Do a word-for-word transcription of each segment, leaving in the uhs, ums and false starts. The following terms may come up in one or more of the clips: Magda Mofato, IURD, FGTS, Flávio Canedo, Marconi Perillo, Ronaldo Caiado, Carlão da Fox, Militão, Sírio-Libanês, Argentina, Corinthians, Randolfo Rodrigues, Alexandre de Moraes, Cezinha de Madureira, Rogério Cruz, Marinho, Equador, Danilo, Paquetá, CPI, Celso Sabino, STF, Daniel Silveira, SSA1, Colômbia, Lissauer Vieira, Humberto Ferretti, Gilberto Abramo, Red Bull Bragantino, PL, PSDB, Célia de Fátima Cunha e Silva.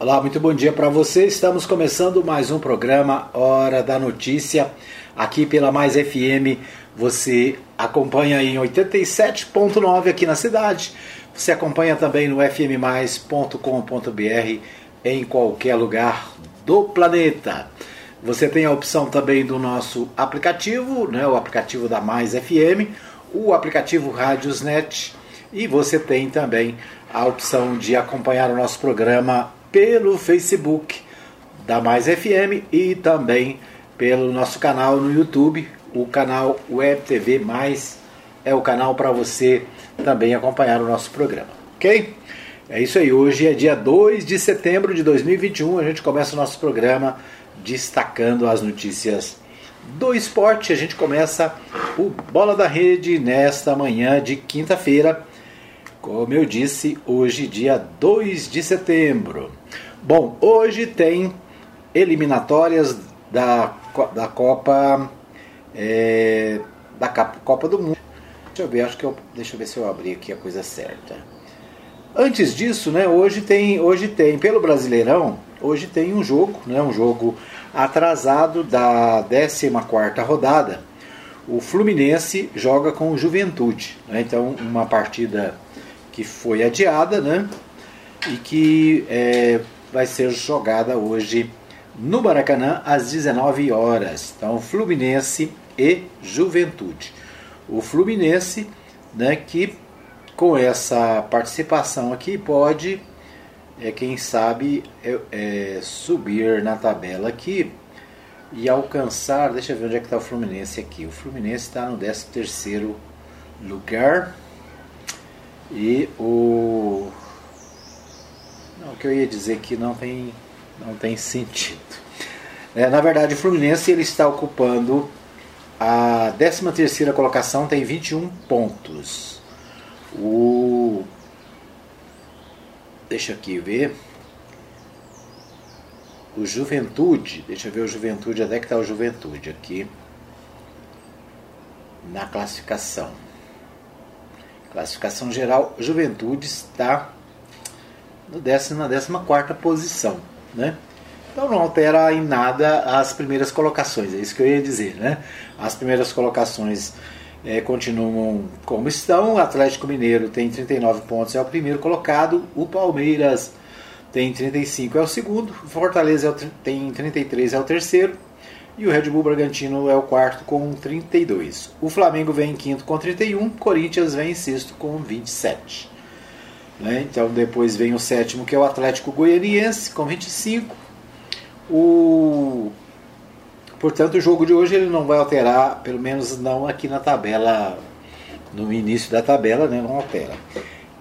Olá, muito bom dia para você. Estamos começando mais um programa Hora da Notícia, aqui pela Mais F M. Você acompanha em oitenta e sete ponto nove aqui na cidade. Você acompanha também no f m mais ponto com ponto b r em qualquer lugar do planeta. Você tem a opção também do nosso aplicativo, né, o aplicativo da Mais F M, o aplicativo Rádiosnet, e você tem também a opção de acompanhar o nosso programa pelo Facebook da Mais F M e também pelo nosso canal no YouTube, o canal WebTV+, é o canal para você também acompanhar o nosso programa, ok? É isso aí, hoje é dia dois de setembro de dois mil e vinte e um, a gente começa o nosso programa destacando as notícias do esporte. A gente começa o Bola da Rede nesta manhã de quinta-feira, como eu disse, hoje dia dois de setembro. Bom, hoje tem eliminatórias da, da Copa é, da Copa do Mundo. Deixa eu ver, acho que eu, deixa eu ver se eu abri aqui a coisa certa. Antes disso, né, hoje tem, hoje tem pelo Brasileirão, hoje tem um jogo, né, um jogo atrasado da décima quarta rodada. O Fluminense joga com o Juventude, né, então uma partida que foi adiada, né, e que é, vai ser jogada hoje no Maracanã às dezenove horas. Então, Fluminense e Juventude. O Fluminense, né, que com essa participação aqui pode, é, quem sabe, é, é, subir na tabela aqui e alcançar. Deixa eu ver onde é que está o Fluminense aqui. O Fluminense está no décimo terceiro lugar. E o... Não, o que eu ia dizer aqui não tem, não tem sentido. É, na verdade, o Fluminense ele está ocupando a décima terceira colocação, tem vinte e um pontos. O... Deixa aqui ver. O Juventude, deixa eu ver o Juventude, onde é que está o Juventude aqui na classificação. Classificação geral, Juventude está no décimo, na décima quarta posição, né? Então não altera em nada as primeiras colocações, é isso que eu ia dizer, né? As primeiras colocações é, continuam como estão. O Atlético Mineiro tem trinta e nove pontos, é o primeiro colocado. O Palmeiras tem trinta e cinco, é o segundo. O Fortaleza é o, tem trinta e três, é o terceiro. E o Red Bull Bragantino é o quarto com trinta e dois. O Flamengo vem em quinto com trinta e um. Corinthians vem em sexto com vinte e sete. Né? Então depois vem o sétimo, que é o Atlético Goianiense, com vinte e cinco. O... Portanto, o jogo de hoje ele não vai alterar, pelo menos não aqui na tabela, no início da tabela, né? Não altera.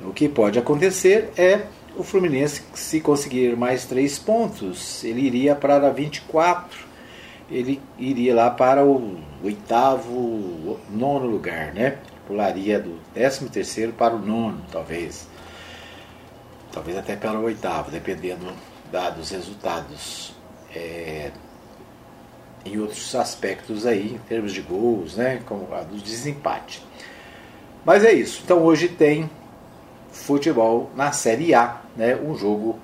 O que pode acontecer é o Fluminense, se conseguir mais três pontos, ele iria para vinte e quatro. Ele iria lá para o oitavo, nono lugar, né? Pularia do décimo terceiro para o nono, talvez. Talvez até para o oitavo, dependendo da, dos resultados. É, em outros aspectos aí, em termos de gols, né? Como a do desempate. Mas é isso. Então hoje tem futebol na Série A, né? Um jogo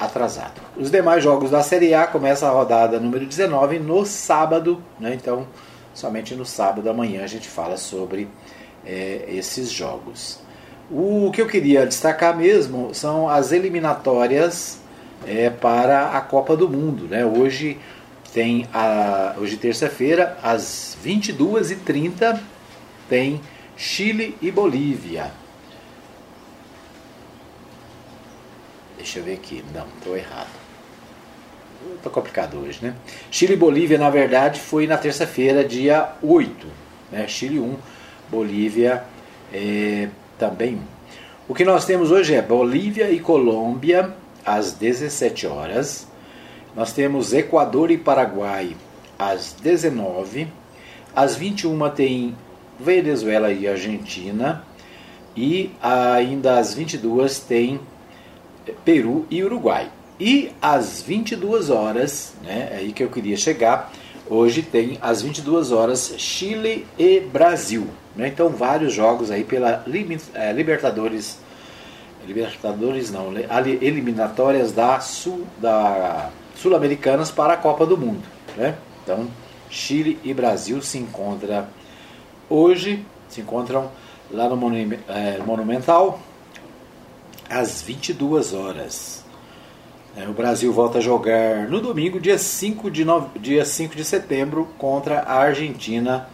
atrasado. Os demais jogos da Série A começam a rodada número dezenove no sábado, né? Então somente no sábado amanhã a gente fala sobre é, esses jogos. O que eu queria destacar mesmo são as eliminatórias é, para a Copa do Mundo, né? Hoje tem a, hoje terça-feira às vinte e duas e trinta tem Chile e Bolívia. Deixa eu ver aqui. Não, estou errado. Estou complicado hoje, né? Chile e Bolívia, na verdade, foi na terça-feira, dia oito. Né? Chile um, Bolívia é, também um. O que nós temos hoje é Bolívia e Colômbia, às dezessete horas. Nós temos Equador e Paraguai, às dezenove. Às vinte e uma tem Venezuela e Argentina. E ainda às vinte e duas tem Peru e Uruguai. E às vinte e duas horas, né, é aí que eu queria chegar, hoje tem às vinte e duas horas Chile e Brasil, né? Então vários jogos aí pela Libertadores Libertadores não, eliminatórias da Sul, da Sul-Americanas para a Copa do Mundo, né? Então, Chile e Brasil se encontram hoje, se encontram lá no Monu, é, Monumental, às vinte e duas horas. É, o Brasil volta a jogar no domingo, dia cinco de setembro, contra a Argentina,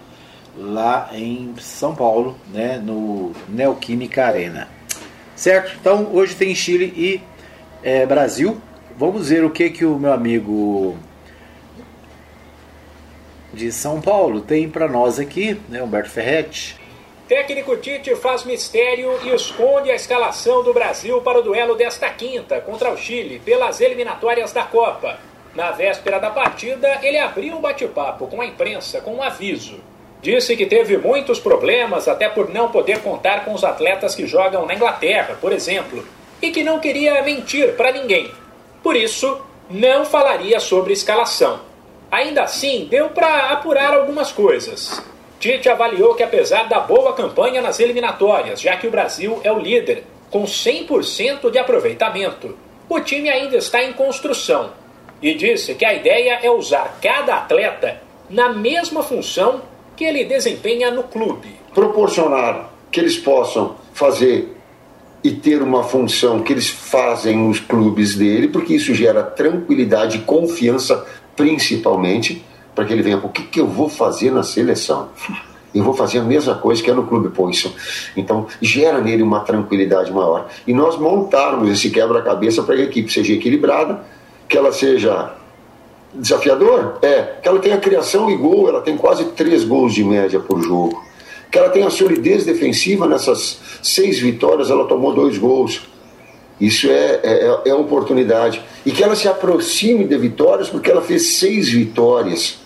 lá em São Paulo, né, no Neoquímica Arena. Certo? Então, hoje tem Chile e é, Brasil. Vamos ver o que, que o meu amigo de São Paulo tem para nós aqui, né, Humberto Ferretti. Técnico Tite faz mistério e esconde a escalação do Brasil para o duelo desta quinta contra o Chile pelas eliminatórias da Copa. Na véspera da partida, ele abriu um bate-papo com a imprensa com um aviso. Disse que teve muitos problemas até por não poder contar com os atletas que jogam na Inglaterra, por exemplo, e que não queria mentir para ninguém. Por isso, não falaria sobre escalação. Ainda assim, deu para apurar algumas coisas. Tite avaliou que apesar da boa campanha nas eliminatórias, já que o Brasil é o líder, com cem por cento de aproveitamento, o time ainda está em construção. E disse que a ideia é usar cada atleta na mesma função que ele desempenha no clube. Proporcionar que eles possam fazer e ter uma função que eles fazem nos clubes dele, porque isso gera tranquilidade e confiança, principalmente, para que ele venha, o que, que eu vou fazer na seleção? Eu vou fazer a mesma coisa que é no clube, pô, isso. Então, gera nele uma tranquilidade maior. E nós montarmos esse quebra-cabeça para que a equipe seja equilibrada, que ela seja... desafiador? É. Que ela tenha criação e gol, ela tem quase três gols de média por jogo. Que ela tenha solidez defensiva, nessas seis vitórias ela tomou dois gols. Isso é, é, é oportunidade. E que ela se aproxime de vitórias, porque ela fez seis vitórias.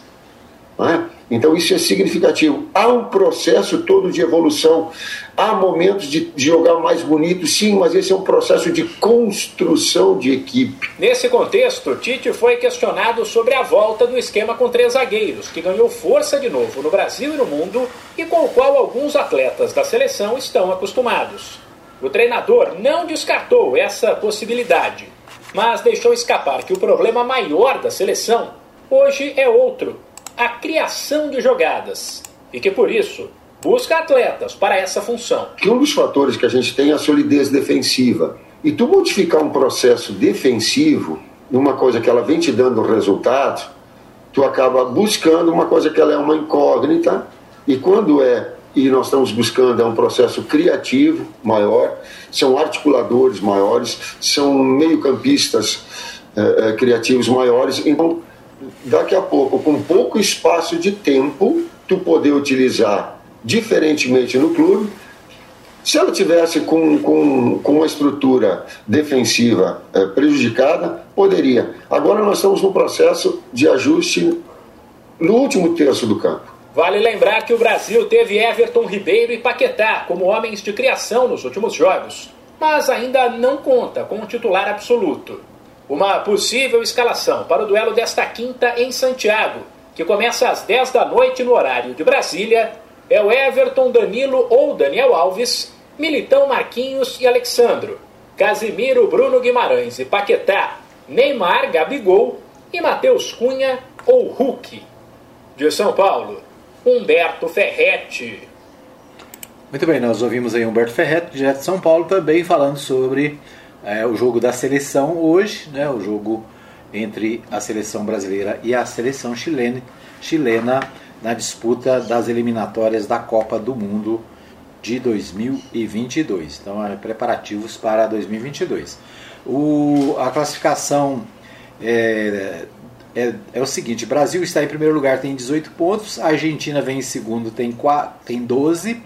Não é? Então isso é significativo. Há um processo todo de evolução. Há momentos de, de jogar mais bonito, sim, mas esse é um processo de construção de equipe. Nesse contexto, Tite foi questionado sobre a volta do esquema com três zagueiros, que ganhou força de novo no Brasil e no mundo, e com o qual alguns atletas da seleção estão acostumados. O treinador não descartou essa possibilidade, mas deixou escapar que o problema maior da seleção hoje é outro: a criação de jogadas, e que por isso busca atletas para essa função. Que um dos fatores que a gente tem é a solidez defensiva, e tu modificar um processo defensivo numa coisa que ela vem te dando resultado, tu acaba buscando uma coisa que ela é uma incógnita, e quando é, e nós estamos buscando, é um processo criativo maior, são articuladores maiores, são meio-campistas eh, criativos maiores. Então, daqui a pouco, com pouco espaço de tempo, tu poder utilizar diferentemente no clube. Se ela tivesse com, com, com uma estrutura defensiva é, prejudicada, poderia. Agora nós estamos no processo de ajuste no último terço do campo. Vale lembrar que o Brasil teve Everton Ribeiro e Paquetá como homens de criação nos últimos jogos, mas ainda não conta com o titular absoluto. Uma possível escalação para o duelo desta quinta em Santiago, que começa às dez da noite no horário de Brasília, é o Everton, Danilo ou Daniel Alves, Militão, Marquinhos e Alexandro, Casimiro, Bruno Guimarães e Paquetá, Neymar, Gabigol e Matheus Cunha ou Hulk. De São Paulo, Humberto Ferretti. Muito bem, nós ouvimos aí Humberto Ferretti, direto de São Paulo, também falando sobre... É, o jogo da seleção hoje, né, o jogo entre a seleção brasileira e a seleção chilene, chilena na disputa das eliminatórias da Copa do Mundo de dois mil e vinte e dois. Então, é, preparativos para dois mil e vinte e dois. O, a classificação é, é, é o seguinte: Brasil está em primeiro lugar, tem dezoito pontos, a Argentina vem em segundo, tem, quatro, tem doze.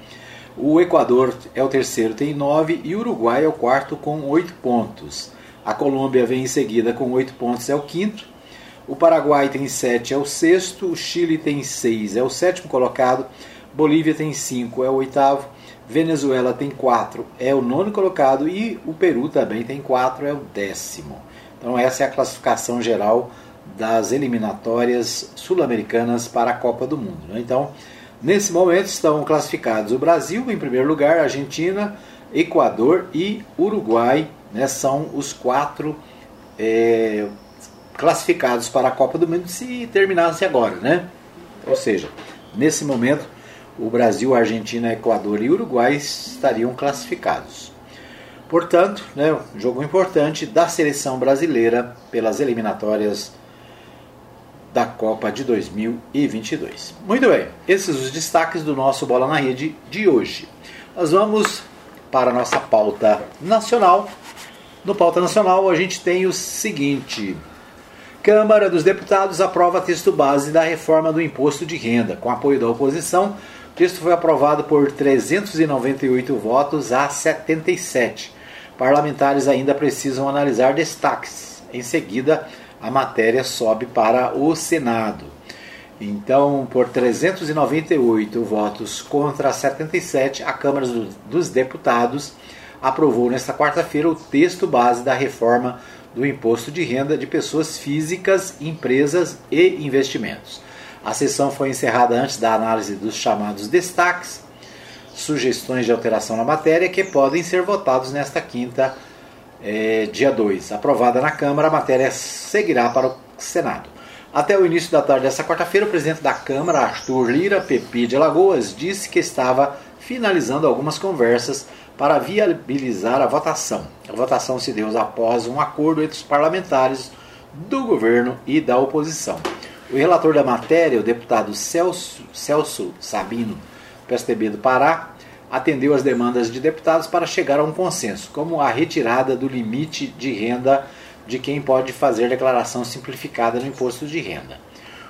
O Equador é o terceiro, tem nove, e o Uruguai é o quarto com oito pontos. A Colômbia vem em seguida com oito pontos, é o quinto. O Paraguai tem sete, é o sexto. O Chile tem seis, é o sétimo colocado. Bolívia tem cinco, é o oitavo. Venezuela tem quatro, é o nono colocado. E o Peru também tem quatro, é o décimo. Então essa é a classificação geral das eliminatórias sul-americanas para a Copa do Mundo, né? Então... Nesse momento estão classificados o Brasil em primeiro lugar, a Argentina, Equador e Uruguai, né, são os quatro é, classificados para a Copa do Mundo se terminasse agora, né? Ou seja, nesse momento o Brasil, Argentina, Equador e Uruguai estariam classificados. Portanto, né, jogo importante da seleção brasileira pelas eliminatórias da Copa de dois mil e vinte e dois. Muito bem, esses os destaques do nosso Bola na Rede de hoje. Nós vamos para a nossa pauta nacional. No Pauta Nacional a gente tem o seguinte: Câmara dos Deputados aprova texto base da reforma do imposto de renda. Com apoio da oposição, o texto foi aprovado por trezentos e noventa e oito votos a setenta e sete. Parlamentares ainda precisam analisar destaques. Em seguida, a matéria sobe para o Senado. Então, por trezentos e noventa e oito votos contra setenta e sete, a Câmara dos Deputados aprovou nesta quarta-feira o texto base da reforma do Imposto de Renda de Pessoas Físicas, Empresas e Investimentos. A sessão foi encerrada antes da análise dos chamados destaques, sugestões de alteração na matéria, que podem ser votados nesta quinta, eh, dia dois. Aprovada na Câmara, a matéria seguirá para o Senado. Até o início da tarde desta quarta-feira, o presidente da Câmara, Arthur Lira, P P de Alagoas, disse que estava finalizando algumas conversas para viabilizar a votação. A votação se deu após um acordo entre os parlamentares do governo e da oposição. O relator da matéria, o deputado Celso, Celso Sabino, P S D B do Pará, atendeu às demandas de deputados para chegar a um consenso, como a retirada do limite de renda de quem pode fazer declaração simplificada no imposto de renda.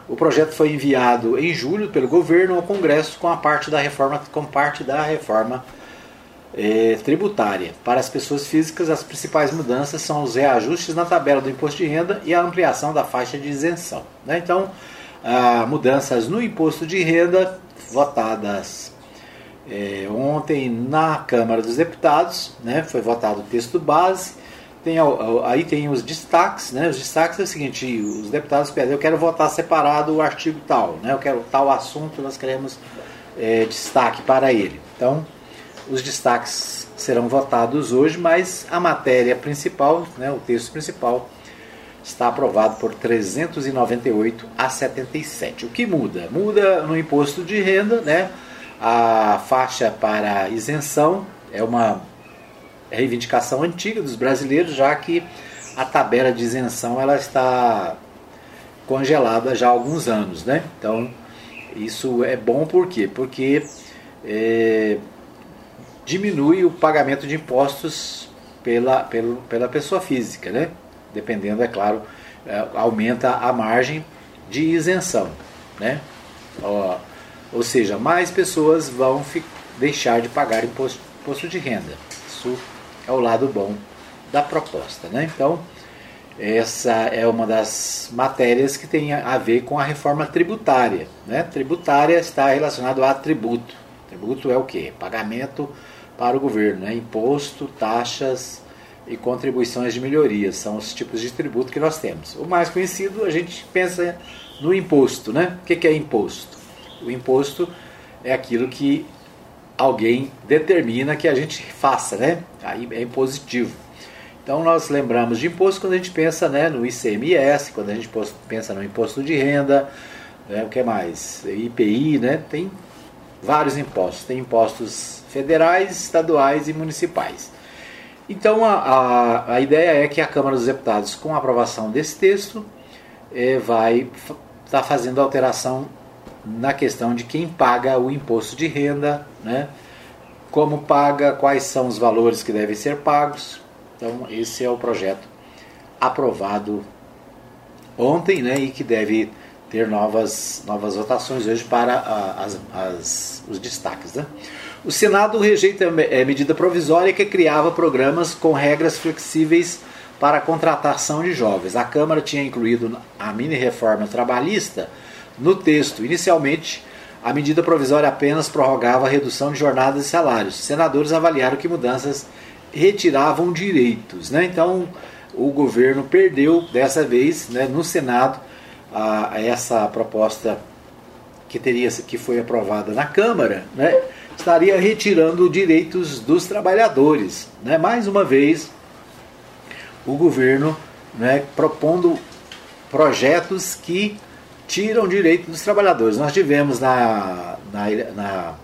O projeto foi enviado em julho pelo governo ao Congresso com a parte da reforma, com parte da reforma eh, tributária. Para as pessoas físicas, as principais mudanças são os reajustes na tabela do imposto de renda e a ampliação da faixa de isenção, né? Então, ah, mudanças no imposto de renda votadas eh, ontem na Câmara dos Deputados, né? Foi votado o texto base. Tem, aí tem os destaques, né? Os destaques é o seguinte: os deputados pedem, eu quero votar separado o artigo tal, né? Eu quero tal assunto, nós queremos é, destaque para ele. Então, os destaques serão votados hoje, mas a matéria principal, né, o texto principal, está aprovado por trezentos e noventa e oito a setenta e sete. O que muda? Muda no imposto de renda, né? A faixa para isenção é uma reivindicação antiga dos brasileiros, já que a tabela de isenção ela está congelada já há alguns anos, né? Então isso é bom por quê? Porque é, diminui o pagamento de impostos pela, pelo, pela pessoa física, né? Dependendo, é claro, é, aumenta a margem de isenção, né? Ó, ou seja, mais pessoas vão fi- deixar de pagar imposto, imposto de renda. Isso é o lado bom da proposta, né? Então, essa é uma das matérias que tem a ver com a reforma tributária, né? Tributária está relacionado a tributo. Tributo é o quê? Pagamento para o governo, né? Imposto, taxas e contribuições de melhorias são os tipos de tributo que nós temos. O mais conhecido, a gente pensa no imposto, né? O que é imposto? O imposto é aquilo que alguém determina que a gente faça, né? Aí é impositivo. Então nós lembramos de imposto quando a gente pensa, né, no I C M S, quando a gente pensa no imposto de renda, né, o que mais? I P I, né? Tem vários impostos. Tem impostos federais, estaduais e municipais. Então a, a, a ideia é que a Câmara dos Deputados, com a aprovação desse texto, é, vai estar tá fazendo alteração na questão de quem paga o imposto de renda, né? Como paga, quais são os valores que devem ser pagos. Então esse é o projeto aprovado ontem, né? E que deve ter novas, novas votações hoje para a, as, as, os destaques, né? O Senado rejeita a medida provisória que criava programas com regras flexíveis para a contratação de jovens. A Câmara tinha incluído a mini-reforma trabalhista no texto. Inicialmente, a medida provisória apenas prorrogava a redução de jornadas e salários. Senadores avaliaram que mudanças retiravam direitos, né? Então, o governo perdeu, dessa vez, né, no Senado, a, a essa proposta que, teria, que foi aprovada na Câmara, né? estaria retirando direitos dos trabalhadores, né? Mais uma vez, o governo, né, propondo projetos que tiram direito dos trabalhadores. Nós tivemos na, na, na,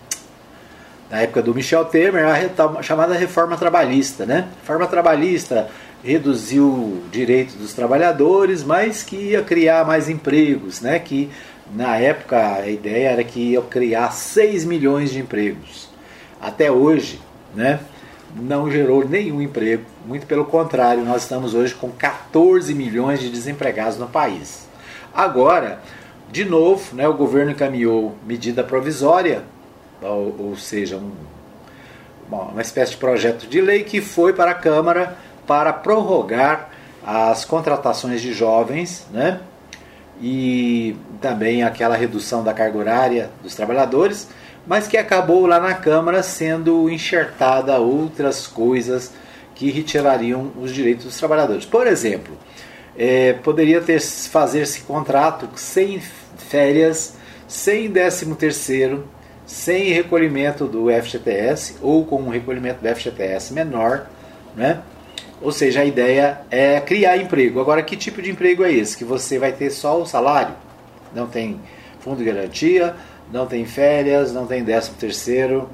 na época do Michel Temer a reta, chamada reforma trabalhista, né? Reforma trabalhista reduziu o direito dos trabalhadores, mas que ia criar mais empregos, né? Que na época a ideia era que ia criar seis milhões de empregos. Até hoje, né, não gerou nenhum emprego, muito pelo contrário, nós estamos hoje com catorze milhões de desempregados no país. Agora, de novo, né, o governo encaminhou medida provisória, ou, ou seja, um, uma, uma espécie de projeto de lei que foi para a Câmara para prorrogar as contratações de jovens, né, e também aquela redução da carga horária dos trabalhadores, mas que acabou lá na Câmara sendo enxertada outras coisas que retirariam os direitos dos trabalhadores. Por exemplo, é, poderia ter, fazer esse contrato sem férias, sem décimo terceiro, sem recolhimento do F G T S ou com um recolhimento do F G T S menor, né? Ou seja, a ideia é criar emprego. Agora, que tipo de emprego é esse? Que você vai ter só o salário, não tem fundo de garantia, não tem férias, não tem décimo terceiro.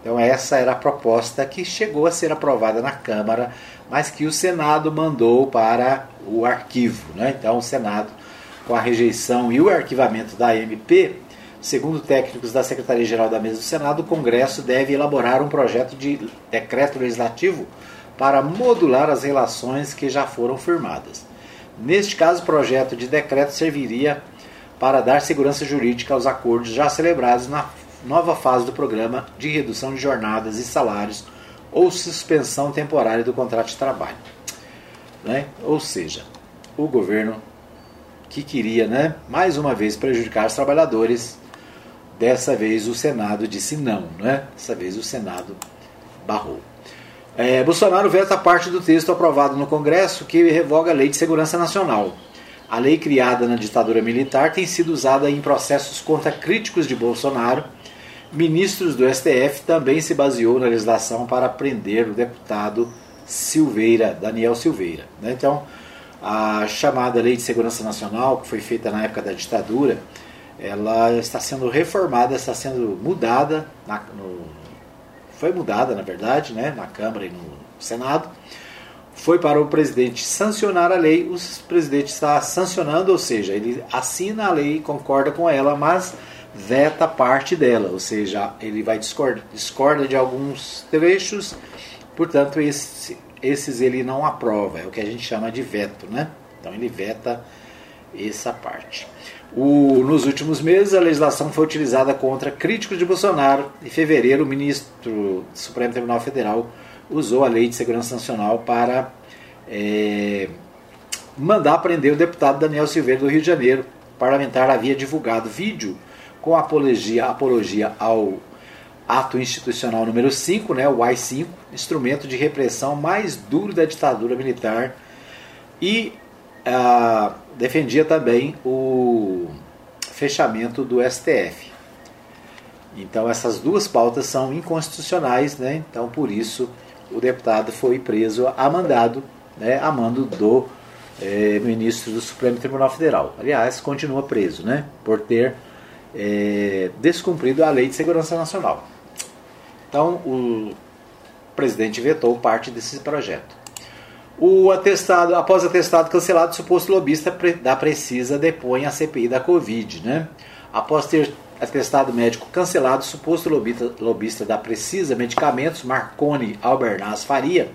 Então essa era a proposta que chegou a ser aprovada na Câmara, mas que o Senado mandou para o arquivo, né? Então o Senado, com a rejeição e o arquivamento da M P, segundo técnicos da Secretaria-Geral da Mesa do Senado, o Congresso deve elaborar um projeto de decreto legislativo para modular as relações que já foram firmadas. Neste caso, o projeto de decreto serviria para dar segurança jurídica aos acordos já celebrados na nova fase do programa de redução de jornadas e salários ou suspensão temporária do contrato de trabalho. Né? Ou seja, o governo que queria, né, mais uma vez prejudicar os trabalhadores, dessa vez o Senado disse não, né? Dessa vez o Senado barrou. É, Bolsonaro veta parte do texto aprovado no Congresso que revoga a Lei de Segurança Nacional. A lei criada na ditadura militar tem sido usada em processos contra críticos de Bolsonaro. Ministros do S T F também se baseou na legislação para prender o deputado Silveira, Daniel Silveira. Então, a chamada Lei de Segurança Nacional, que foi feita na época da ditadura, ela está sendo reformada, está sendo mudada, na, no, foi mudada, na verdade, né, na Câmara e no Senado. Foi para o presidente sancionar a lei, o presidente está sancionando, ou seja, ele assina a lei, concorda com ela, mas veta parte dela, ou seja, ele vai discorda, discorda de alguns trechos, portanto, esse, esses ele não aprova, é o que a gente chama de veto, né? Então ele veta essa parte. O, nos últimos meses, a legislação foi utilizada contra críticos de Bolsonaro. Em fevereiro, o ministro do Supremo Tribunal Federal usou a Lei de Segurança Nacional para é, mandar prender o deputado Daniel Silveira do Rio de Janeiro. O parlamentar havia divulgado vídeo com apologia, apologia ao ato institucional número cinco, né, o A I cinco, instrumento de repressão mais duro da ditadura militar, e ah, defendia também o fechamento do S T F. Então essas duas pautas são inconstitucionais, né? Então por isso o deputado foi preso a mandado, né, a mando do é, ministro do Supremo Tribunal Federal. Aliás, continua preso, né, por ter é, descumprido a Lei de Segurança Nacional. Então, o presidente vetou parte desse projeto. O atestado, após atestado cancelado, o suposto lobista da Precisa depõe a C P I da Covid, né? Após ter atestado médico cancelado, suposto lobista, lobista da Precisa Medicamentos, Marconi Albernaz Faria,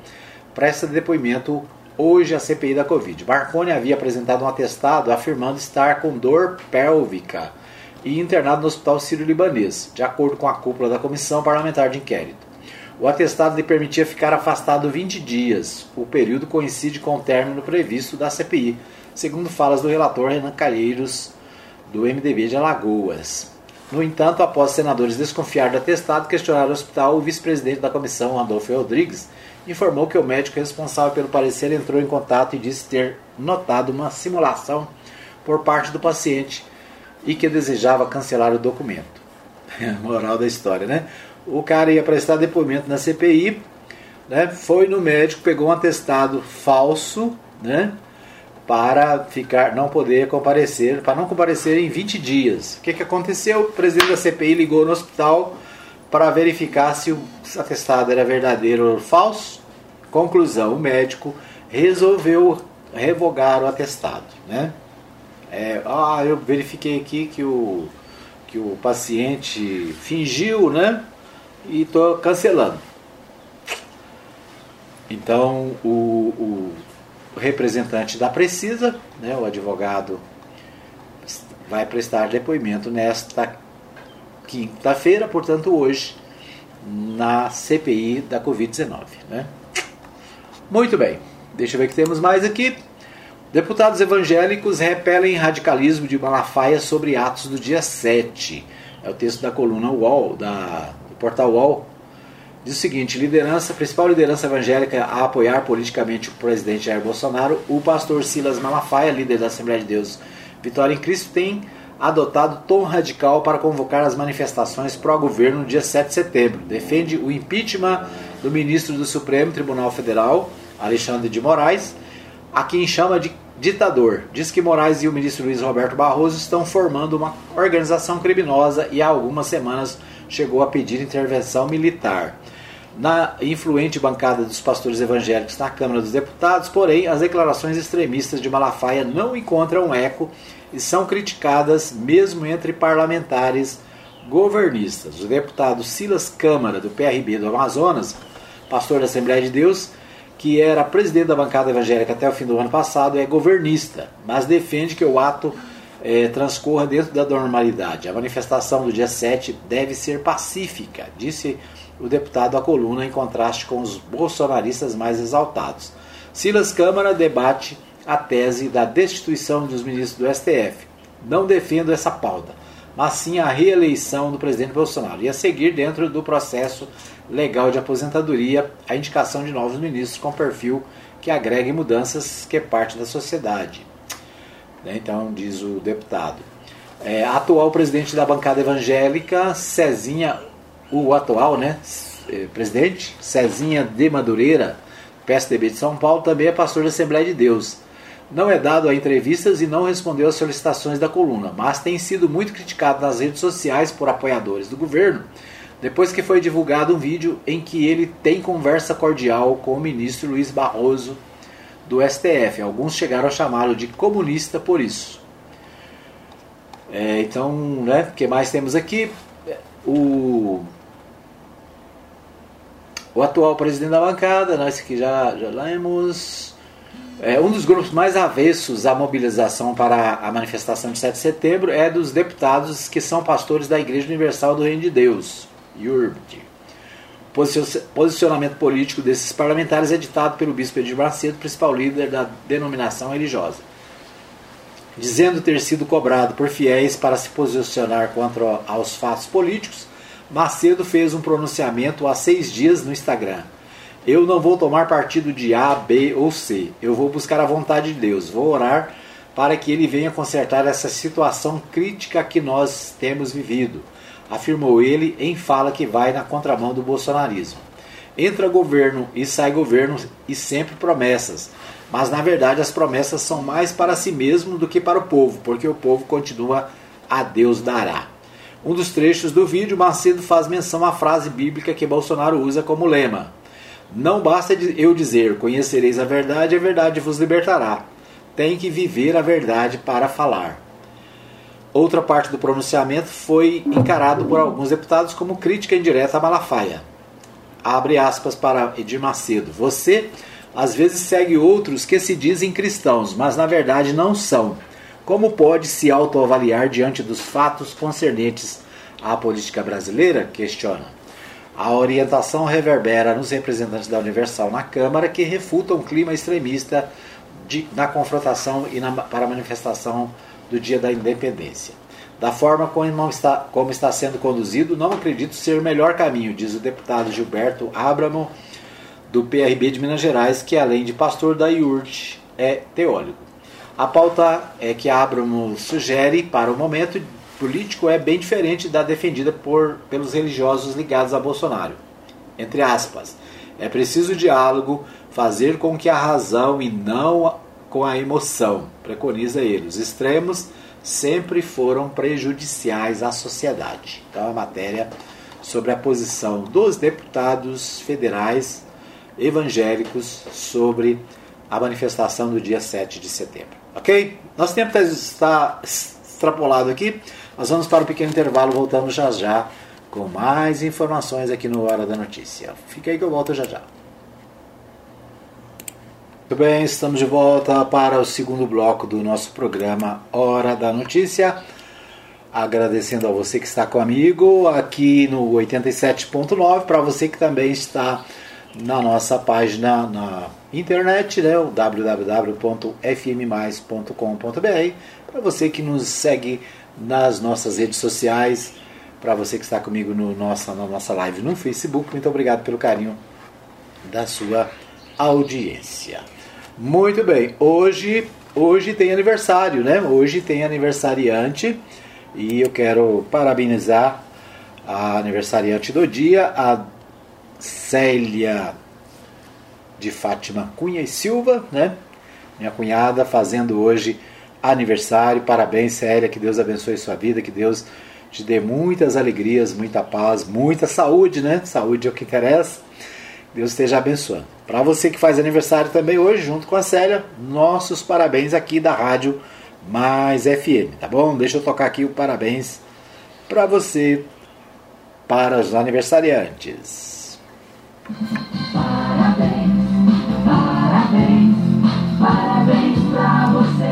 presta depoimento hoje à C P I da Covid. Marconi havia apresentado um atestado afirmando estar com dor pélvica e internado no Hospital Sírio-Libanês, de acordo com a cúpula da Comissão Parlamentar de Inquérito. O atestado lhe permitia ficar afastado vinte dias. O período coincide com o término previsto da C P I, segundo falas do relator Renan Calheiros, do M D B de Alagoas. No entanto, após senadores desconfiar do atestado e questionar o hospital, o vice-presidente da comissão, Randolfo Rodrigues, informou que o médico responsável pelo parecer entrou em contato e disse ter notado uma simulação por parte do paciente e que desejava cancelar o documento. Moral da história, né? o cara ia prestar depoimento na C P I, né, foi no médico, pegou um atestado falso, né, para ficar, não poder comparecer, para não comparecer em vinte dias. O que, que aconteceu? O presidente da C P I ligou no hospital para verificar se o atestado era verdadeiro ou falso. Conclusão, o médico resolveu revogar o atestado, né? É, ah, eu verifiquei aqui que o, que o paciente fingiu, né? E estou cancelando. Então, o, o representante da Precisa, né, o advogado, vai prestar depoimento nesta quinta-feira, portanto hoje, na C P I da covid dezenove, né? Muito bem, deixa eu ver o que temos mais aqui. Deputados evangélicos repelem radicalismo de Malafaia sobre atos do dia sete. É o texto da coluna U O L, da, do portal U O L. Diz o seguinte: liderança, principal liderança evangélica a apoiar politicamente o presidente Jair Bolsonaro, o pastor Silas Malafaia, líder da Assembleia de Deus Vitória em Cristo, tem adotado tom radical para convocar as manifestações pró-governo no dia sete de setembro. Defende o impeachment do ministro do Supremo Tribunal Federal, Alexandre de Moraes, a quem chama de ditador. Diz que Moraes e o ministro Luiz Roberto Barroso estão formando uma organização criminosa e há algumas semanas chegou a pedir intervenção militar. Na influente bancada dos pastores evangélicos na Câmara dos Deputados, porém, as declarações extremistas de Malafaia não encontram eco e são criticadas mesmo entre parlamentares governistas. O deputado Silas Câmara, do P R B do Amazonas, pastor da Assembleia de Deus, que era presidente da bancada evangélica até o fim do ano passado, é governista, mas defende que o ato eh, transcorra dentro da normalidade. A manifestação do dia sete deve ser pacífica, disse o deputado à coluna, em contraste com os bolsonaristas mais exaltados. Silas Câmara debate a tese da destituição dos ministros do S T F. Não defendo essa pauta, mas sim a reeleição do presidente Bolsonaro e a seguir, dentro do processo legal de aposentadoria, a indicação de novos ministros com perfil que agregue mudanças que é parte da sociedade. Então, diz o deputado. É, atual presidente da bancada evangélica, Cezinha, o atual, né, presidente, Cezinha de Madureira, P S D B de São Paulo, também é pastor da Assembleia de Deus. Não é dado a entrevistas e não respondeu às solicitações da coluna, mas tem sido muito criticado nas redes sociais por apoiadores do governo, depois que foi divulgado um vídeo em que ele tem conversa cordial com o ministro Luiz Barroso do S T F. Alguns chegaram a chamá-lo de comunista por isso. É, então, né, o que mais temos aqui? O, o atual presidente da bancada, nós que já, já lemos... É, um dos grupos mais avessos à mobilização para a manifestação de sete de setembro é dos deputados que são pastores da Igreja Universal do Reino de Deus, I U R B D. Posicionamento político desses parlamentares é ditado pelo bispo Edir Macedo, principal líder da denominação religiosa, dizendo ter sido cobrado por fiéis para se posicionar contra aos fatos políticos. Macedo fez um pronunciamento há seis dias no Instagram. Eu não vou tomar partido de A, B ou C. Eu vou buscar a vontade de Deus. Vou orar para que Ele venha consertar essa situação crítica que nós temos vivido, afirmou ele em fala que vai na contramão do bolsonarismo. Entra governo e sai governo e sempre promessas. Mas, na verdade, as promessas são mais para si mesmo do que para o povo, porque o povo continua a Deus dará. Um dos trechos do vídeo, Macedo faz menção à frase bíblica que Bolsonaro usa como lema. Não basta eu dizer, conhecereis a verdade, a verdade vos libertará. Tem que viver a verdade para falar. Outra parte do pronunciamento foi encarado por alguns deputados como crítica indireta a Malafaia. Abre aspas para Edir Macedo. Você, às vezes, segue outros que se dizem cristãos, mas na verdade não são. Como pode se autoavaliar diante dos fatos concernentes à política brasileira? Questiona. A orientação reverbera nos representantes da Universal na Câmara, que refutam o clima extremista de, na confrontação e na, para a manifestação do Dia da Independência. Da forma como está, como está sendo conduzido, não acredito ser o melhor caminho, diz o deputado Gilberto Abramo, do P R B de Minas Gerais, que além de pastor da I U R T, é teólogo. A pauta é que Abramo sugere para o momento político é bem diferente da defendida por, pelos religiosos ligados a Bolsonaro. Entre aspas, é preciso diálogo, fazer com que a razão e não com a emoção, preconiza ele. Os extremos sempre foram prejudiciais à sociedade. Então, a matéria sobre a posição dos deputados federais evangélicos sobre a manifestação do dia sete de setembro. Ok? Nosso tempo está extrapolado aqui. Nós vamos para um pequeno intervalo, voltamos já já com mais informações aqui no Hora da Notícia. Fica aí que eu volto já já. Muito bem, estamos de volta para o segundo bloco do nosso programa Hora da Notícia. Agradecendo a você que está comigo aqui no oitenta e sete ponto nove, para você que também está na nossa página na internet, né, w w w ponto f m mais ponto com ponto b r, para você que nos segue nas nossas redes sociais, para você que está comigo no nossa, na nossa live no Facebook. Muito obrigado pelo carinho da sua audiência. Muito bem, hoje, hoje tem aniversário, né? Hoje tem aniversariante e eu quero parabenizar a aniversariante do dia, a Célia de Fátima Cunha e Silva, né? Minha cunhada fazendo hoje aniversário. Parabéns, Célia, que Deus abençoe sua vida, que Deus te dê muitas alegrias, muita paz, muita saúde, né? Saúde é o que interessa. Deus esteja abençoando. Para você que faz aniversário também hoje, junto com a Célia, nossos parabéns aqui da Rádio Mais F M, tá bom? Deixa eu tocar aqui o parabéns para você, para os aniversariantes. Parabéns, parabéns, parabéns para você.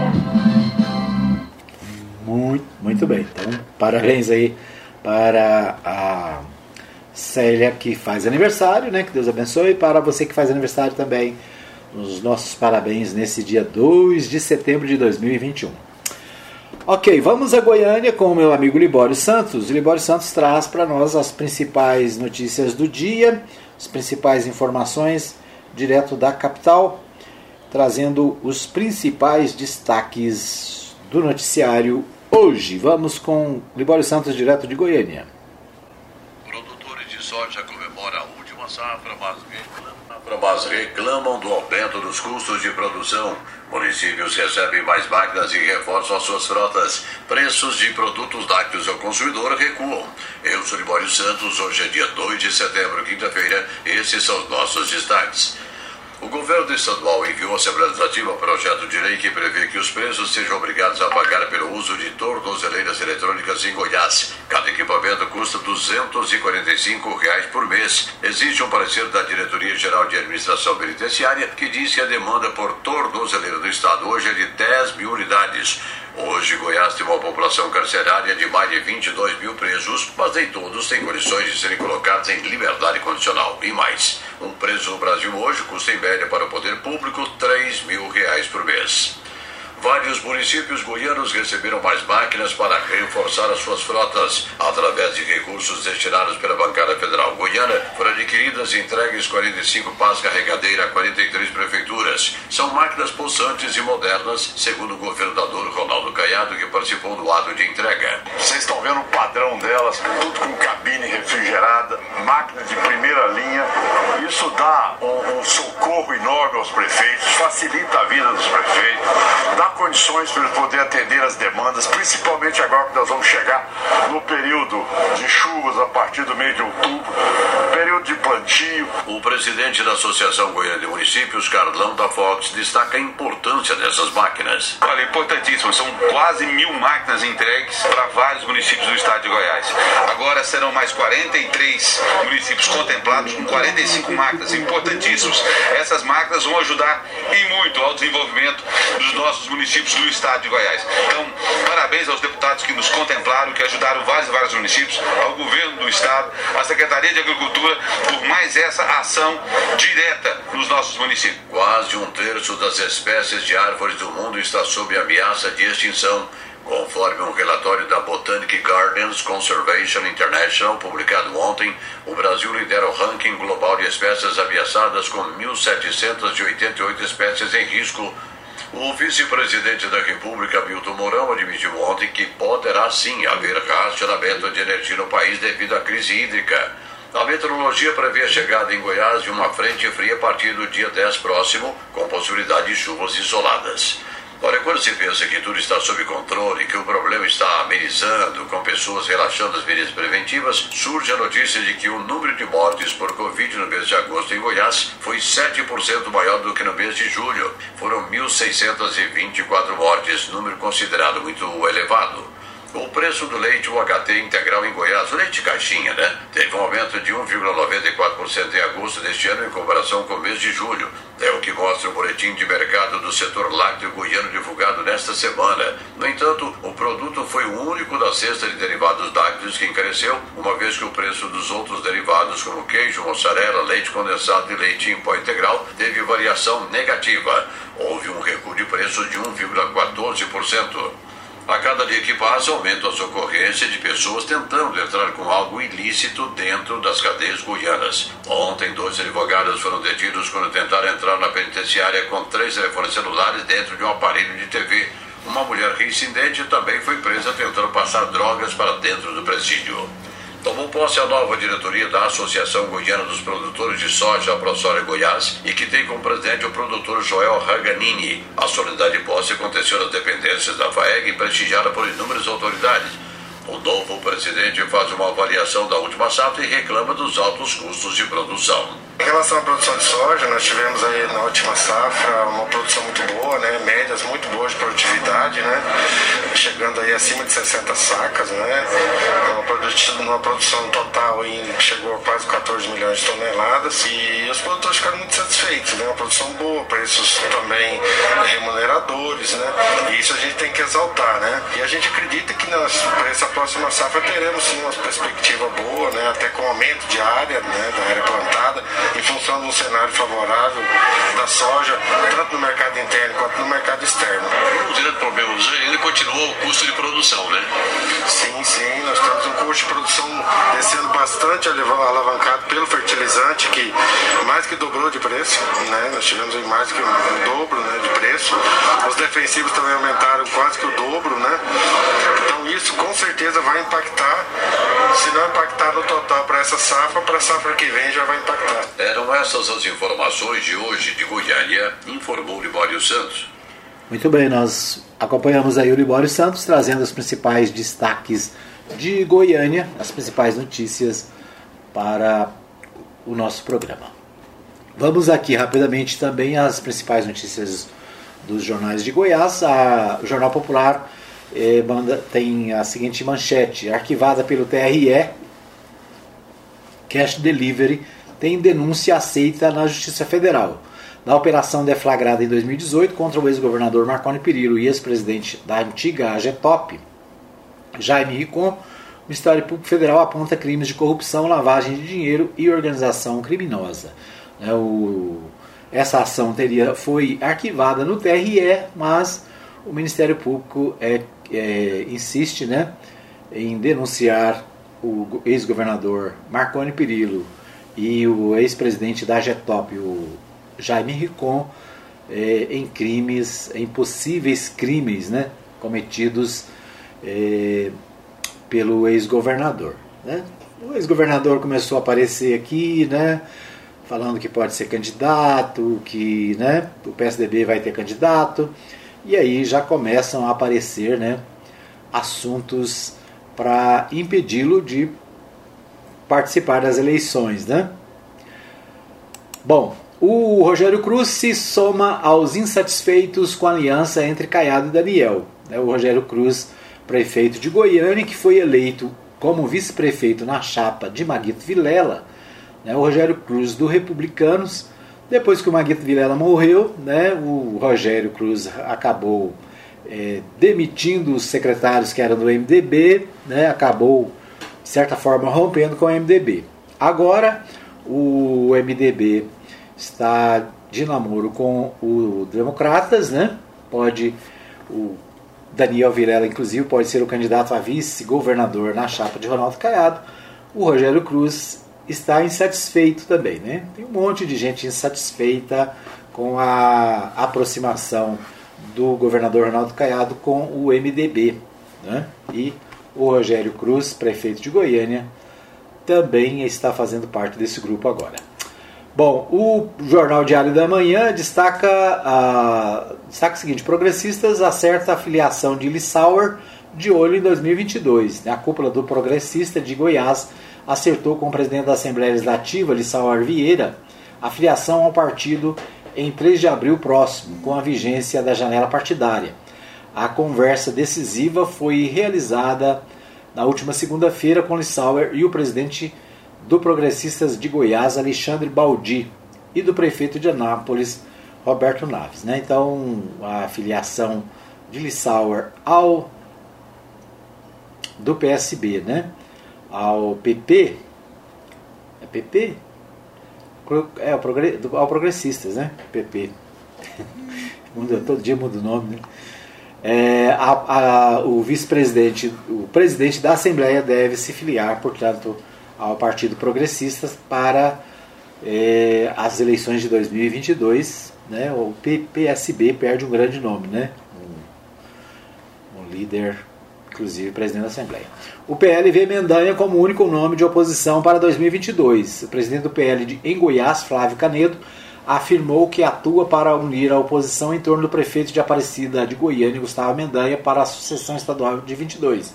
Muito, muito bem. Então, parabéns aí para a Célia, que faz aniversário, né? Que Deus abençoe. E para você que faz aniversário também, os nossos parabéns nesse dia dois de setembro de dois mil e vinte e um. Ok, vamos a Goiânia com o meu amigo Libório Santos. O Libório Santos traz para nós as principais notícias do dia, as principais informações direto da capital, trazendo os principais destaques do noticiário hoje. Vamos com Libório Santos direto de Goiânia. Soja comemora a última safra, mas reclamam, mas reclamam do aumento dos custos de produção. Municípios recebem mais máquinas e reforçam as suas frotas. Preços de produtos lácteos ao consumidor recuam. Eu sou Libório Santos, hoje é dia dois de setembro, quinta-feira. Esses são os nossos destaques. O governo estadual enviou à Assembleia Legislativa um projeto de lei que prevê que os presos sejam obrigados a pagar pelo uso de tornozeleiras eletrônicas em Goiás. Cada equipamento custa duzentos e quarenta e cinco reais por mês. Existe um parecer da Diretoria-Geral de Administração Penitenciária que diz que a demanda por tornozeleira do Estado hoje é de dez mil unidades. Hoje, Goiás tem uma população carcerária de mais de vinte e dois mil presos, mas nem todos têm condições de serem colocados em liberdade condicional. E mais, um preso no Brasil hoje custa em média para o poder público três mil reais por mês. Vários municípios goianos receberam mais máquinas para reforçar as suas frotas. Através de recursos destinados pela bancada federal goiana, foram adquiridas e entregues quarenta e cinco pás carregadeira a quarenta e três prefeituras. São máquinas pulsantes e modernas, segundo o governador Ronaldo Caiado, que participou do ato de entrega. Vocês estão vendo o padrão delas, tudo com cabine refrigerada, máquinas de primeira linha. Isso dá um, um socorro enorme aos prefeitos, facilita a vida dos prefeitos, dá condições para poder atender as demandas, principalmente agora que nós vamos chegar no período de chuvas a partir do mês de outubro, período de plantio. O presidente da Associação Goiana de Municípios, Carlão da Fox, destaca a importância dessas máquinas. Olha, importantíssimo, são quase mil máquinas entregues para vários municípios do estado de Goiás. Agora serão mais quarenta e três municípios contemplados com quarenta e cinco máquinas, importantíssimas. Essas máquinas vão ajudar e muito ao desenvolvimento dos nossos municípios municípios do estado de Goiás. Então, parabéns aos deputados que nos contemplaram, que ajudaram vários e vários municípios, ao governo do estado, à Secretaria de Agricultura, por mais essa ação direta nos nossos municípios. Quase um terço das espécies de árvores do mundo está sob ameaça de extinção, conforme um relatório da Botanic Gardens Conservation International, publicado ontem. O Brasil lidera o ranking global de espécies ameaçadas, com mil setecentos e oitenta e oito espécies em risco. O vice-presidente da República, Hamilton Mourão, admitiu ontem que poderá sim haver racionamento de energia no país devido à crise hídrica. A meteorologia prevê a chegada em Goiás de uma frente fria a partir do dia dez próximo, com possibilidade de chuvas isoladas. Olha, quando se pensa que tudo está sob controle, que o problema está amenizando, com pessoas relaxando as medidas preventivas, surge a notícia de que o número de mortes por Covid no mês de agosto em Goiás foi sete por cento maior do que no mês de julho. Foram mil seiscentas e vinte e quatro mortes, número considerado muito elevado. O preço do leite U H T integral em Goiás, o leite caixinha, né? Teve um aumento de um vírgula noventa e quatro por cento em agosto deste ano em comparação com o mês de julho. É o que mostra o boletim de mercado do setor lácteo goiano divulgado nesta semana. No entanto, o produto foi o único da cesta de derivados lácteos que encareceu, uma vez que o preço dos outros derivados, como queijo, mussarela, leite condensado e leite em pó integral, teve variação negativa. Houve um recuo de preço de um vírgula quatorze por cento. A cada dia que passa, aumenta as ocorrências de pessoas tentando entrar com algo ilícito dentro das cadeias goianas. Ontem, dois advogados foram detidos quando tentaram entrar na penitenciária com três telefones celulares dentro de um aparelho de T V. Uma mulher reincidente também foi presa tentando passar drogas para dentro do presídio. Tomou posse a nova diretoria da Associação Goiana dos Produtores de Soja, a ProSoja Goiás, e que tem como presidente o produtor Joel Raganini. A solenidade de posse aconteceu nas dependências da F A E G, prestigiada por inúmeras autoridades. O novo presidente faz uma avaliação da última safra e reclama dos altos custos de produção. Em relação à produção de soja, nós tivemos aí na última safra uma produção muito boa, né? Médias muito boas de produtividade, né? Chegando aí acima de sessenta sacas, né? Uma produção total aí chegou a quase quatorze milhões de toneladas e os produtores ficaram muito satisfeitos, né? Uma produção boa, preços também remuneradores, né? E isso a gente tem que exaltar, né? E a gente acredita que nós, para essa próxima safra, teremos sim uma perspectiva boa, né? Até com aumento de área, né? Da área plantada, em função de um cenário favorável da soja, tanto no mercado interno quanto no mercado externo. O grande problema ainda continua o custo de produção, né? Sim, sim, nós temos um custo de produção descendo bastante, alavancado pelo fertilizante, que mais que dobrou de preço, né? Nós tivemos mais que um dobro, né, de preço. Os defensivos também aumentaram quase que o dobro, né? Então isso com certeza vai impactar, se não impactar no total para essa safra, para a safra que vem já vai impactar. Eram essas as informações de hoje de Goiânia, informou Libório Santos. Muito bem, nós acompanhamos aí o Libório Santos, trazendo os principais destaques de Goiânia, as principais notícias para o nosso programa. Vamos aqui rapidamente também às principais notícias dos jornais de Goiás. A, o Jornal Popular eh, manda, tem a seguinte manchete: arquivada pelo T R E, cash delivery tem denúncia aceita na Justiça Federal. Na operação deflagrada em dois mil e dezoito contra o ex-governador Marconi Perillo e ex-presidente da antiga AGETOP, Jaime Riccon, o Ministério Público Federal aponta crimes de corrupção, lavagem de dinheiro e organização criminosa. O, essa ação teria, foi arquivada no T R E, mas o Ministério Público é, é, insiste, né, em denunciar o ex-governador Marconi Perillo e o ex-presidente da AGETOP, o Jaime Riccon, eh, em crimes, em possíveis crimes, né, cometidos eh, pelo ex-governador, né? O ex-governador começou a aparecer aqui, né, falando que pode ser candidato, que, né, o P S D B vai ter candidato, e aí já começam a aparecer, né, assuntos para impedi-lo de participar das eleições, né? Bom, o Rogério Cruz se soma aos insatisfeitos com a aliança entre Caiado e Daniel. O Rogério Cruz, prefeito de Goiânia, que foi eleito como vice-prefeito na chapa de Maguito Vilela, o Rogério Cruz do Republicanos, depois que o Maguito Vilela morreu, o Rogério Cruz acabou demitindo os secretários que eram do M D B, acabou, de certa forma, rompendo com o M D B. Agora, o M D B está de namoro com o Democratas, né? Pode, o Daniel Vilela, inclusive, pode ser o candidato a vice-governador na chapa de Ronaldo Caiado. O Rogério Cruz está insatisfeito também, né? Tem um monte de gente insatisfeita com a aproximação do governador Ronaldo Caiado com o M D B, né? E o Rogério Cruz, prefeito de Goiânia, também está fazendo parte desse grupo agora. Bom, o Jornal Diário da Manhã destaca, a, destaca o seguinte: progressistas acerta a filiação de Lissauer de olho em dois mil e vinte e dois. A cúpula do progressista de Goiás acertou com o presidente da Assembleia Legislativa, Lissauer Vieira, a filiação ao partido em três de abril próximo, com a vigência da janela partidária. A conversa decisiva foi realizada na última segunda-feira com Lissauer e o presidente do Progressistas de Goiás, Alexandre Baldi, e do prefeito de Anápolis, Roberto Naves, né? Então, a filiação de Lissauer ao do P S B, né? Ao P P, é P P? É, ao Progressistas, né? P P. Todo dia muda o nome, né? É, a, a, o vice-presidente, o presidente da Assembleia deve se filiar, portanto, ao Partido Progressista para é, as eleições de dois mil e vinte e dois, né? O P S B perde um grande nome, né? Um, um líder, inclusive presidente da Assembleia. O P L vê Mendanha como único nome de oposição para dois mil e vinte e dois. O presidente do P L de, em Goiás, Flávio Canedo, afirmou que atua para unir a oposição em torno do prefeito de Aparecida de Goiânia, Gustavo Mendanha, para a sucessão estadual de vinte e dois.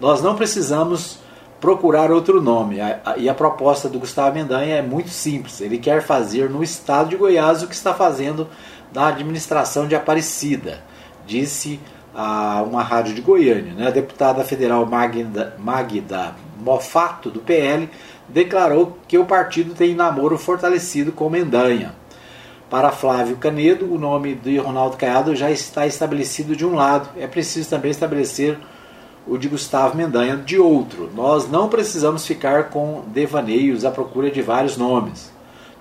Nós não precisamos procurar outro nome, e a proposta do Gustavo Mendanha é muito simples: ele quer fazer no estado de Goiás o que está fazendo na administração de Aparecida, disse a uma rádio de Goiânia, né? A deputada federal Magda, Magda Mofato, do P L, declarou que o partido tem namoro fortalecido com Mendanha. Para Flávio Canedo, o nome de Ronaldo Caiado já está estabelecido de um lado, é preciso também estabelecer o de Gustavo Mendanha de outro. Nós não precisamos ficar com devaneios à procura de vários nomes.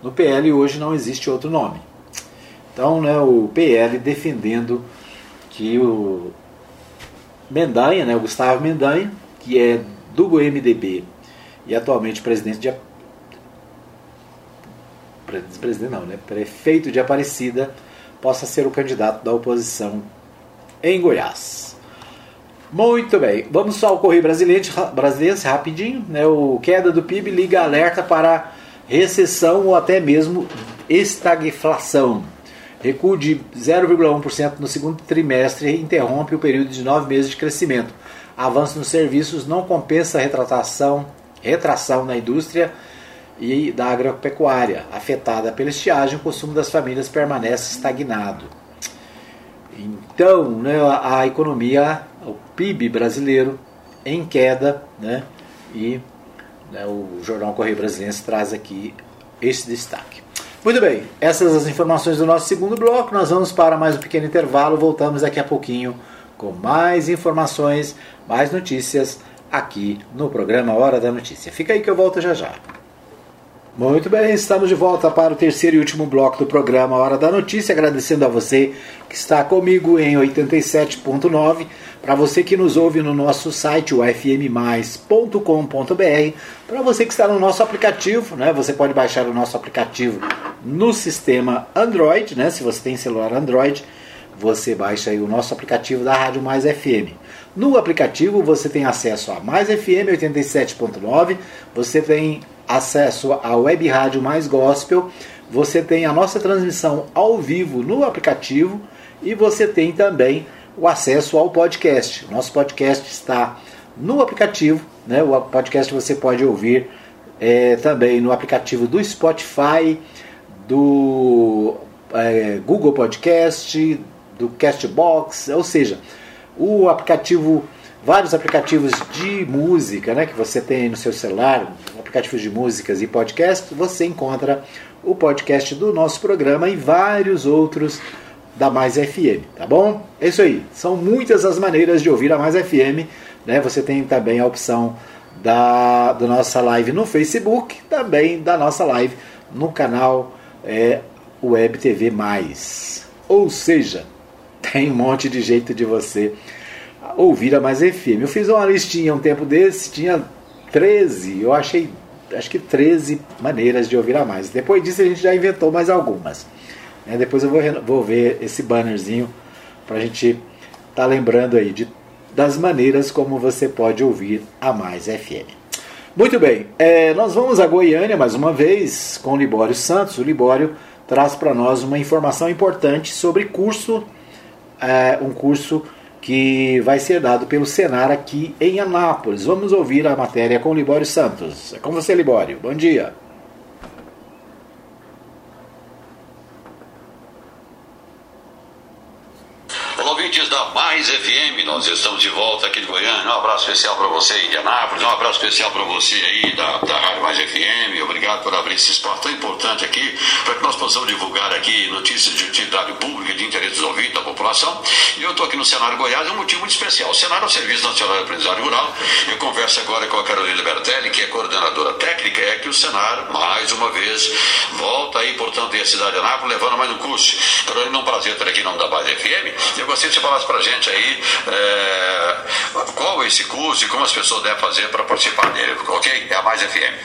No P L hoje não existe outro nome. Então, né, o P L defendendo que o Mendanha, né, o Gustavo Mendanha, que é do M D B e atualmente presidente de presidente não, né, prefeito de Aparecida, possa ser o candidato da oposição em Goiás. Muito bem, vamos só ao Correio Brasileiro rapidinho, né? O queda do P I B liga alerta para recessão ou até mesmo estagflação. Recuo de zero vírgula um por cento no segundo trimestre interrompe o período de nove meses de crescimento. Avanço nos serviços não compensa a retratação, retração na indústria e da agropecuária. Afetada pela estiagem, o consumo das famílias permanece estagnado. Então, né, a economia, o P I B brasileiro em queda, né? E né, o Jornal Correio Brasiliense traz aqui esse destaque. Muito bem, essas as informações do nosso segundo bloco. Nós vamos para mais um pequeno intervalo, voltamos daqui a pouquinho com mais informações, mais notícias aqui no programa Hora da Notícia. Fica aí que eu volto já já. Muito bem, estamos de volta para o terceiro e último bloco do programa Hora da Notícia, agradecendo a você que está comigo em oitenta e sete ponto nove, para você que nos ouve no nosso site, o f m mais ponto com ponto b r, para você que está no nosso aplicativo, né? Você pode baixar o nosso aplicativo no sistema Android, né? Se você tem celular Android, você baixa aí o nosso aplicativo da Rádio Mais F M. No aplicativo você tem acesso a Mais F M oitenta e sete ponto nove, você tem acesso à Web Rádio Mais Gospel, você tem a nossa transmissão ao vivo no aplicativo e você tem também o acesso ao podcast. Nosso podcast está no aplicativo, né? O podcast você pode ouvir é, também no aplicativo do Spotify, do é, Google Podcast, do Castbox, ou seja, o aplicativo... vários aplicativos de música, né, que você tem no seu celular, aplicativos de músicas e podcast, você encontra o podcast do nosso programa e vários outros da Mais F M, tá bom? É isso aí, são muitas as maneiras de ouvir a Mais F M, né? Você tem também a opção da, da nossa live no Facebook, também da nossa live no canal é, WebTV mais. Ou seja, tem um monte de jeito de você ouvir a Mais F M. Eu fiz uma listinha um tempo desse, tinha treze, eu achei, acho que treze maneiras de ouvir a mais. Depois disso a gente já inventou mais algumas. Né? Depois eu vou, vou ver esse bannerzinho para a gente estar tá lembrando aí de, das maneiras como você pode ouvir a Mais F M. Muito bem, é, nós vamos a Goiânia mais uma vez com o Libório Santos. O Libório traz para nós uma informação importante sobre curso, é, um curso que vai ser dado pelo Senar aqui em Anápolis. Vamos ouvir a matéria com o Libório Santos. É com você, Libório. Bom dia. Mais F M, nós estamos de volta aqui de Goiânia. Um abraço especial para você aí de Anápolis, um abraço especial para você aí da, da Rádio Mais F M. Obrigado por abrir esse espaço tão importante aqui, para que nós possamos divulgar aqui notícias de utilidade pública, de interesse dos ouvintes, da população. E eu estou aqui no Senar Goiás, é um motivo muito especial. O Senar é o Serviço Nacional de Aprendizagem Rural. Eu converso agora com a Carolina Bertelli, que é coordenadora técnica, é que o Senar, mais uma vez, volta aí, portanto, em a cidade de Anápolis, levando mais um curso. Carolina, é um prazer estar aqui em nome da Mais F M. Eu gostaria de falar pra gente aí é, qual é esse curso e como as pessoas devem fazer para participar dele, ok? É a Mais F M.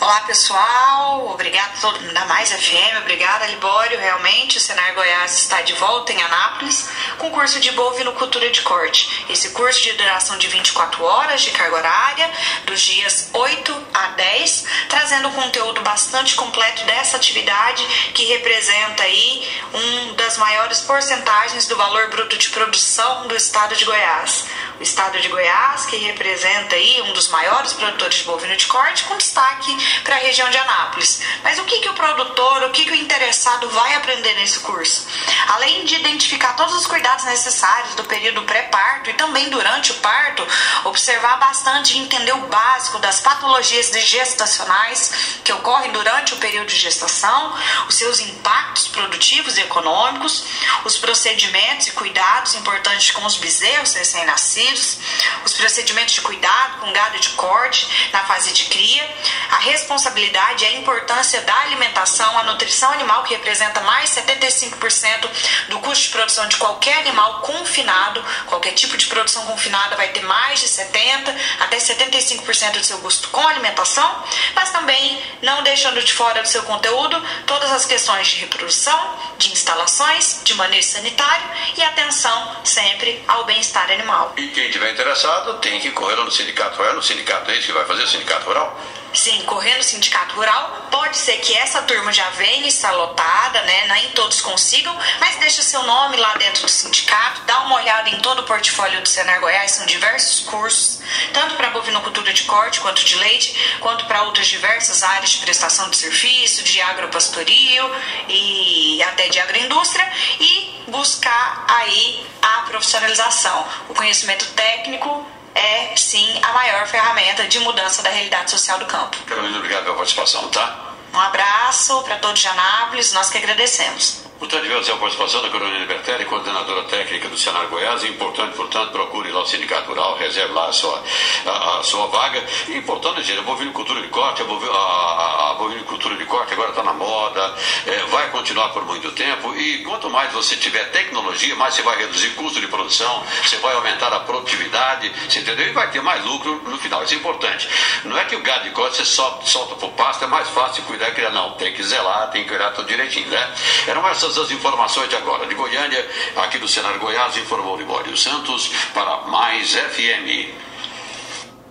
Olá pessoal, obrigado a todo mundo da Mais F M, obrigada Libório, realmente o Senar Goiás está de volta em Anápolis com curso de bovinocultura de corte. Esse curso de duração de vinte e quatro horas de carga horária, dos dias oito a dez, trazendo um conteúdo bastante completo dessa atividade que representa aí uma das maiores porcentagens do valor bruto de produção do estado de Goiás. O estado de Goiás que representa aí um dos maiores produtores de bovino de corte, com destaque para a região de Anápolis. Mas o que, que o produtor, o que, que o interessado vai aprender nesse curso? Além de identificar todos os cuidados necessários do período pré-parto e também durante o parto, observar bastante e entender o básico das patologias gestacionais que ocorrem durante o período de gestação, os seus impactos produtivos e econômicos, os procedimentos e cuidados importantes com os bezerros recém-nascidos, os procedimentos de cuidado com gado de corte na fase de cria, a responsabilidade e a importância da alimentação, a nutrição animal que representa mais setenta e cinco por cento do custo de produção de qualquer animal confinado, qualquer tipo de produção confinada vai ter mais de setenta até setenta e cinco por cento do seu custo com alimentação, mas também não deixando de fora do seu conteúdo todas as questões de reprodução, de instalações, de manejo sanitário e atenção sempre ao bem-estar animal. E quem estiver interessado tem que correr no sindicato rural, no sindicato é esse que vai fazer o sindicato rural? Sim, correr no sindicato rural, pode ser que essa turma já venha, está lotada, né? Nem todos consigam, mas deixa seu nome lá dentro do sindicato, dá uma olhada em todo o portfólio do Senar Goiás, são diversos cursos, tanto para bovinocultura de corte, quanto de leite, quanto para outras diversas áreas de prestação de serviço, de agropastorio e até de agroindústria, e buscar aí a profissionalização, o conhecimento técnico, é, sim, a maior ferramenta de mudança da realidade social do campo. Carolina, obrigado pela participação, tá? Um abraço para todos de Anápolis, nós que agradecemos. Muito obrigado a participação da Carolina Bertelli, coordenadora técnica do Senar Goiás. É importante, portanto, procure lá o sindicato rural, reserve lá a sua, a, a sua vaga. E importante, gente, a bovinocultura de corte, a, bovino, a, a bovinocultura de corte agora está na moda, é, vai continuar por muito tempo. E quanto mais você tiver tecnologia, mais você vai reduzir custo de produção, você vai aumentar a produtividade, você entendeu? E vai ter mais lucro no final. Isso é importante. Não é que o gado de corte você solta, solta por pasto, é mais fácil de cuidar e criar. Não, tem que zelar, tem que cuidar tudo direitinho, né? Era uma as informações de agora. De Goiânia, aqui do Senar Goiás, informou Libório Santos para Mais F M.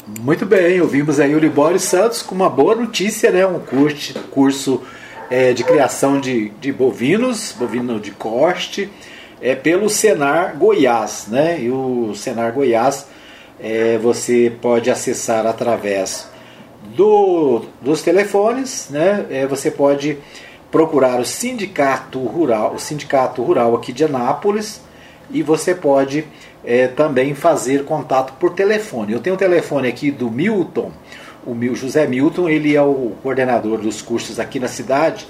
Muito bem, ouvimos aí o Libório Santos com uma boa notícia, né? Um curso, curso é, de criação de, de bovinos, bovino de corte, é, pelo Senar Goiás, né? E o Senar Goiás é, você pode acessar através do, dos telefones, né? É, você pode procurar o sindicato rural, o sindicato rural aqui de Anápolis, e você pode é, também fazer contato por telefone. Eu tenho o um telefone aqui do Milton, o Mil, José Milton, ele é o coordenador dos cursos aqui na cidade,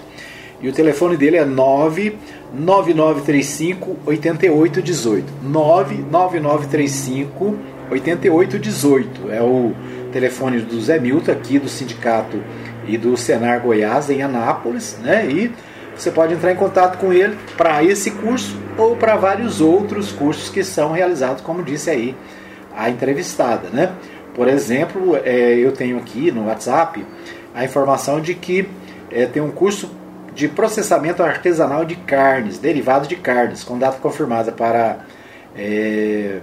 e o telefone dele é nove nove nove três cinco oito oito um oito, nove nove nove três cinco oito oito um oito, é o telefone do José Milton aqui do sindicato e do Senar Goiás em Anápolis, né? E você pode entrar em contato com ele para esse curso ou para vários outros cursos que são realizados, como disse aí a entrevistada, né? Por exemplo, é, eu tenho aqui no WhatsApp a informação de que é, tem um curso de processamento artesanal de carnes, derivado de carnes, com data confirmada para É,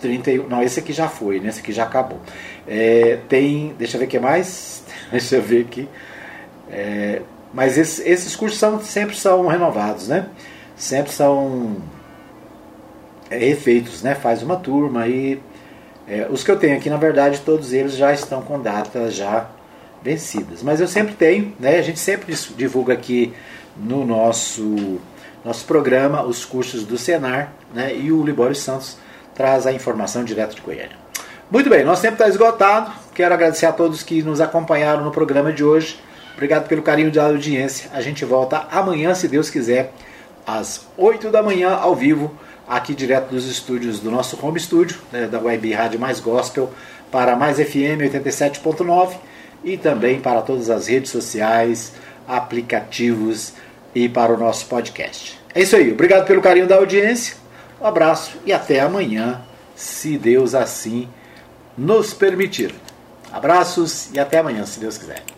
trinta e um, não, esse aqui já foi, né? Esse aqui já acabou. É, tem, deixa eu ver o que mais. Deixa eu ver aqui. É, mas esse, esses cursos são, sempre são renovados, né? Sempre são é, refeitos, né? Faz uma turma e é, os que eu tenho aqui, na verdade, todos eles já estão com datas já vencidas. Mas eu sempre tenho, né? A gente sempre divulga aqui no nosso, nosso programa os cursos do Senar, né? E o Libório Santos traz a informação direto de Goiânia. Muito bem, nosso tempo está esgotado. Quero agradecer a todos que nos acompanharam no programa de hoje. Obrigado pelo carinho da audiência. A gente volta amanhã, se Deus quiser, às oito da manhã, ao vivo, aqui direto dos estúdios do nosso home studio, né, da Web Rádio Mais Gospel, para Mais F M oitenta e sete ponto nove e também para todas as redes sociais, aplicativos e para o nosso podcast. É isso aí. Obrigado pelo carinho da audiência. Um abraço e até amanhã, se Deus assim nos permitir. Abraços e até amanhã, se Deus quiser.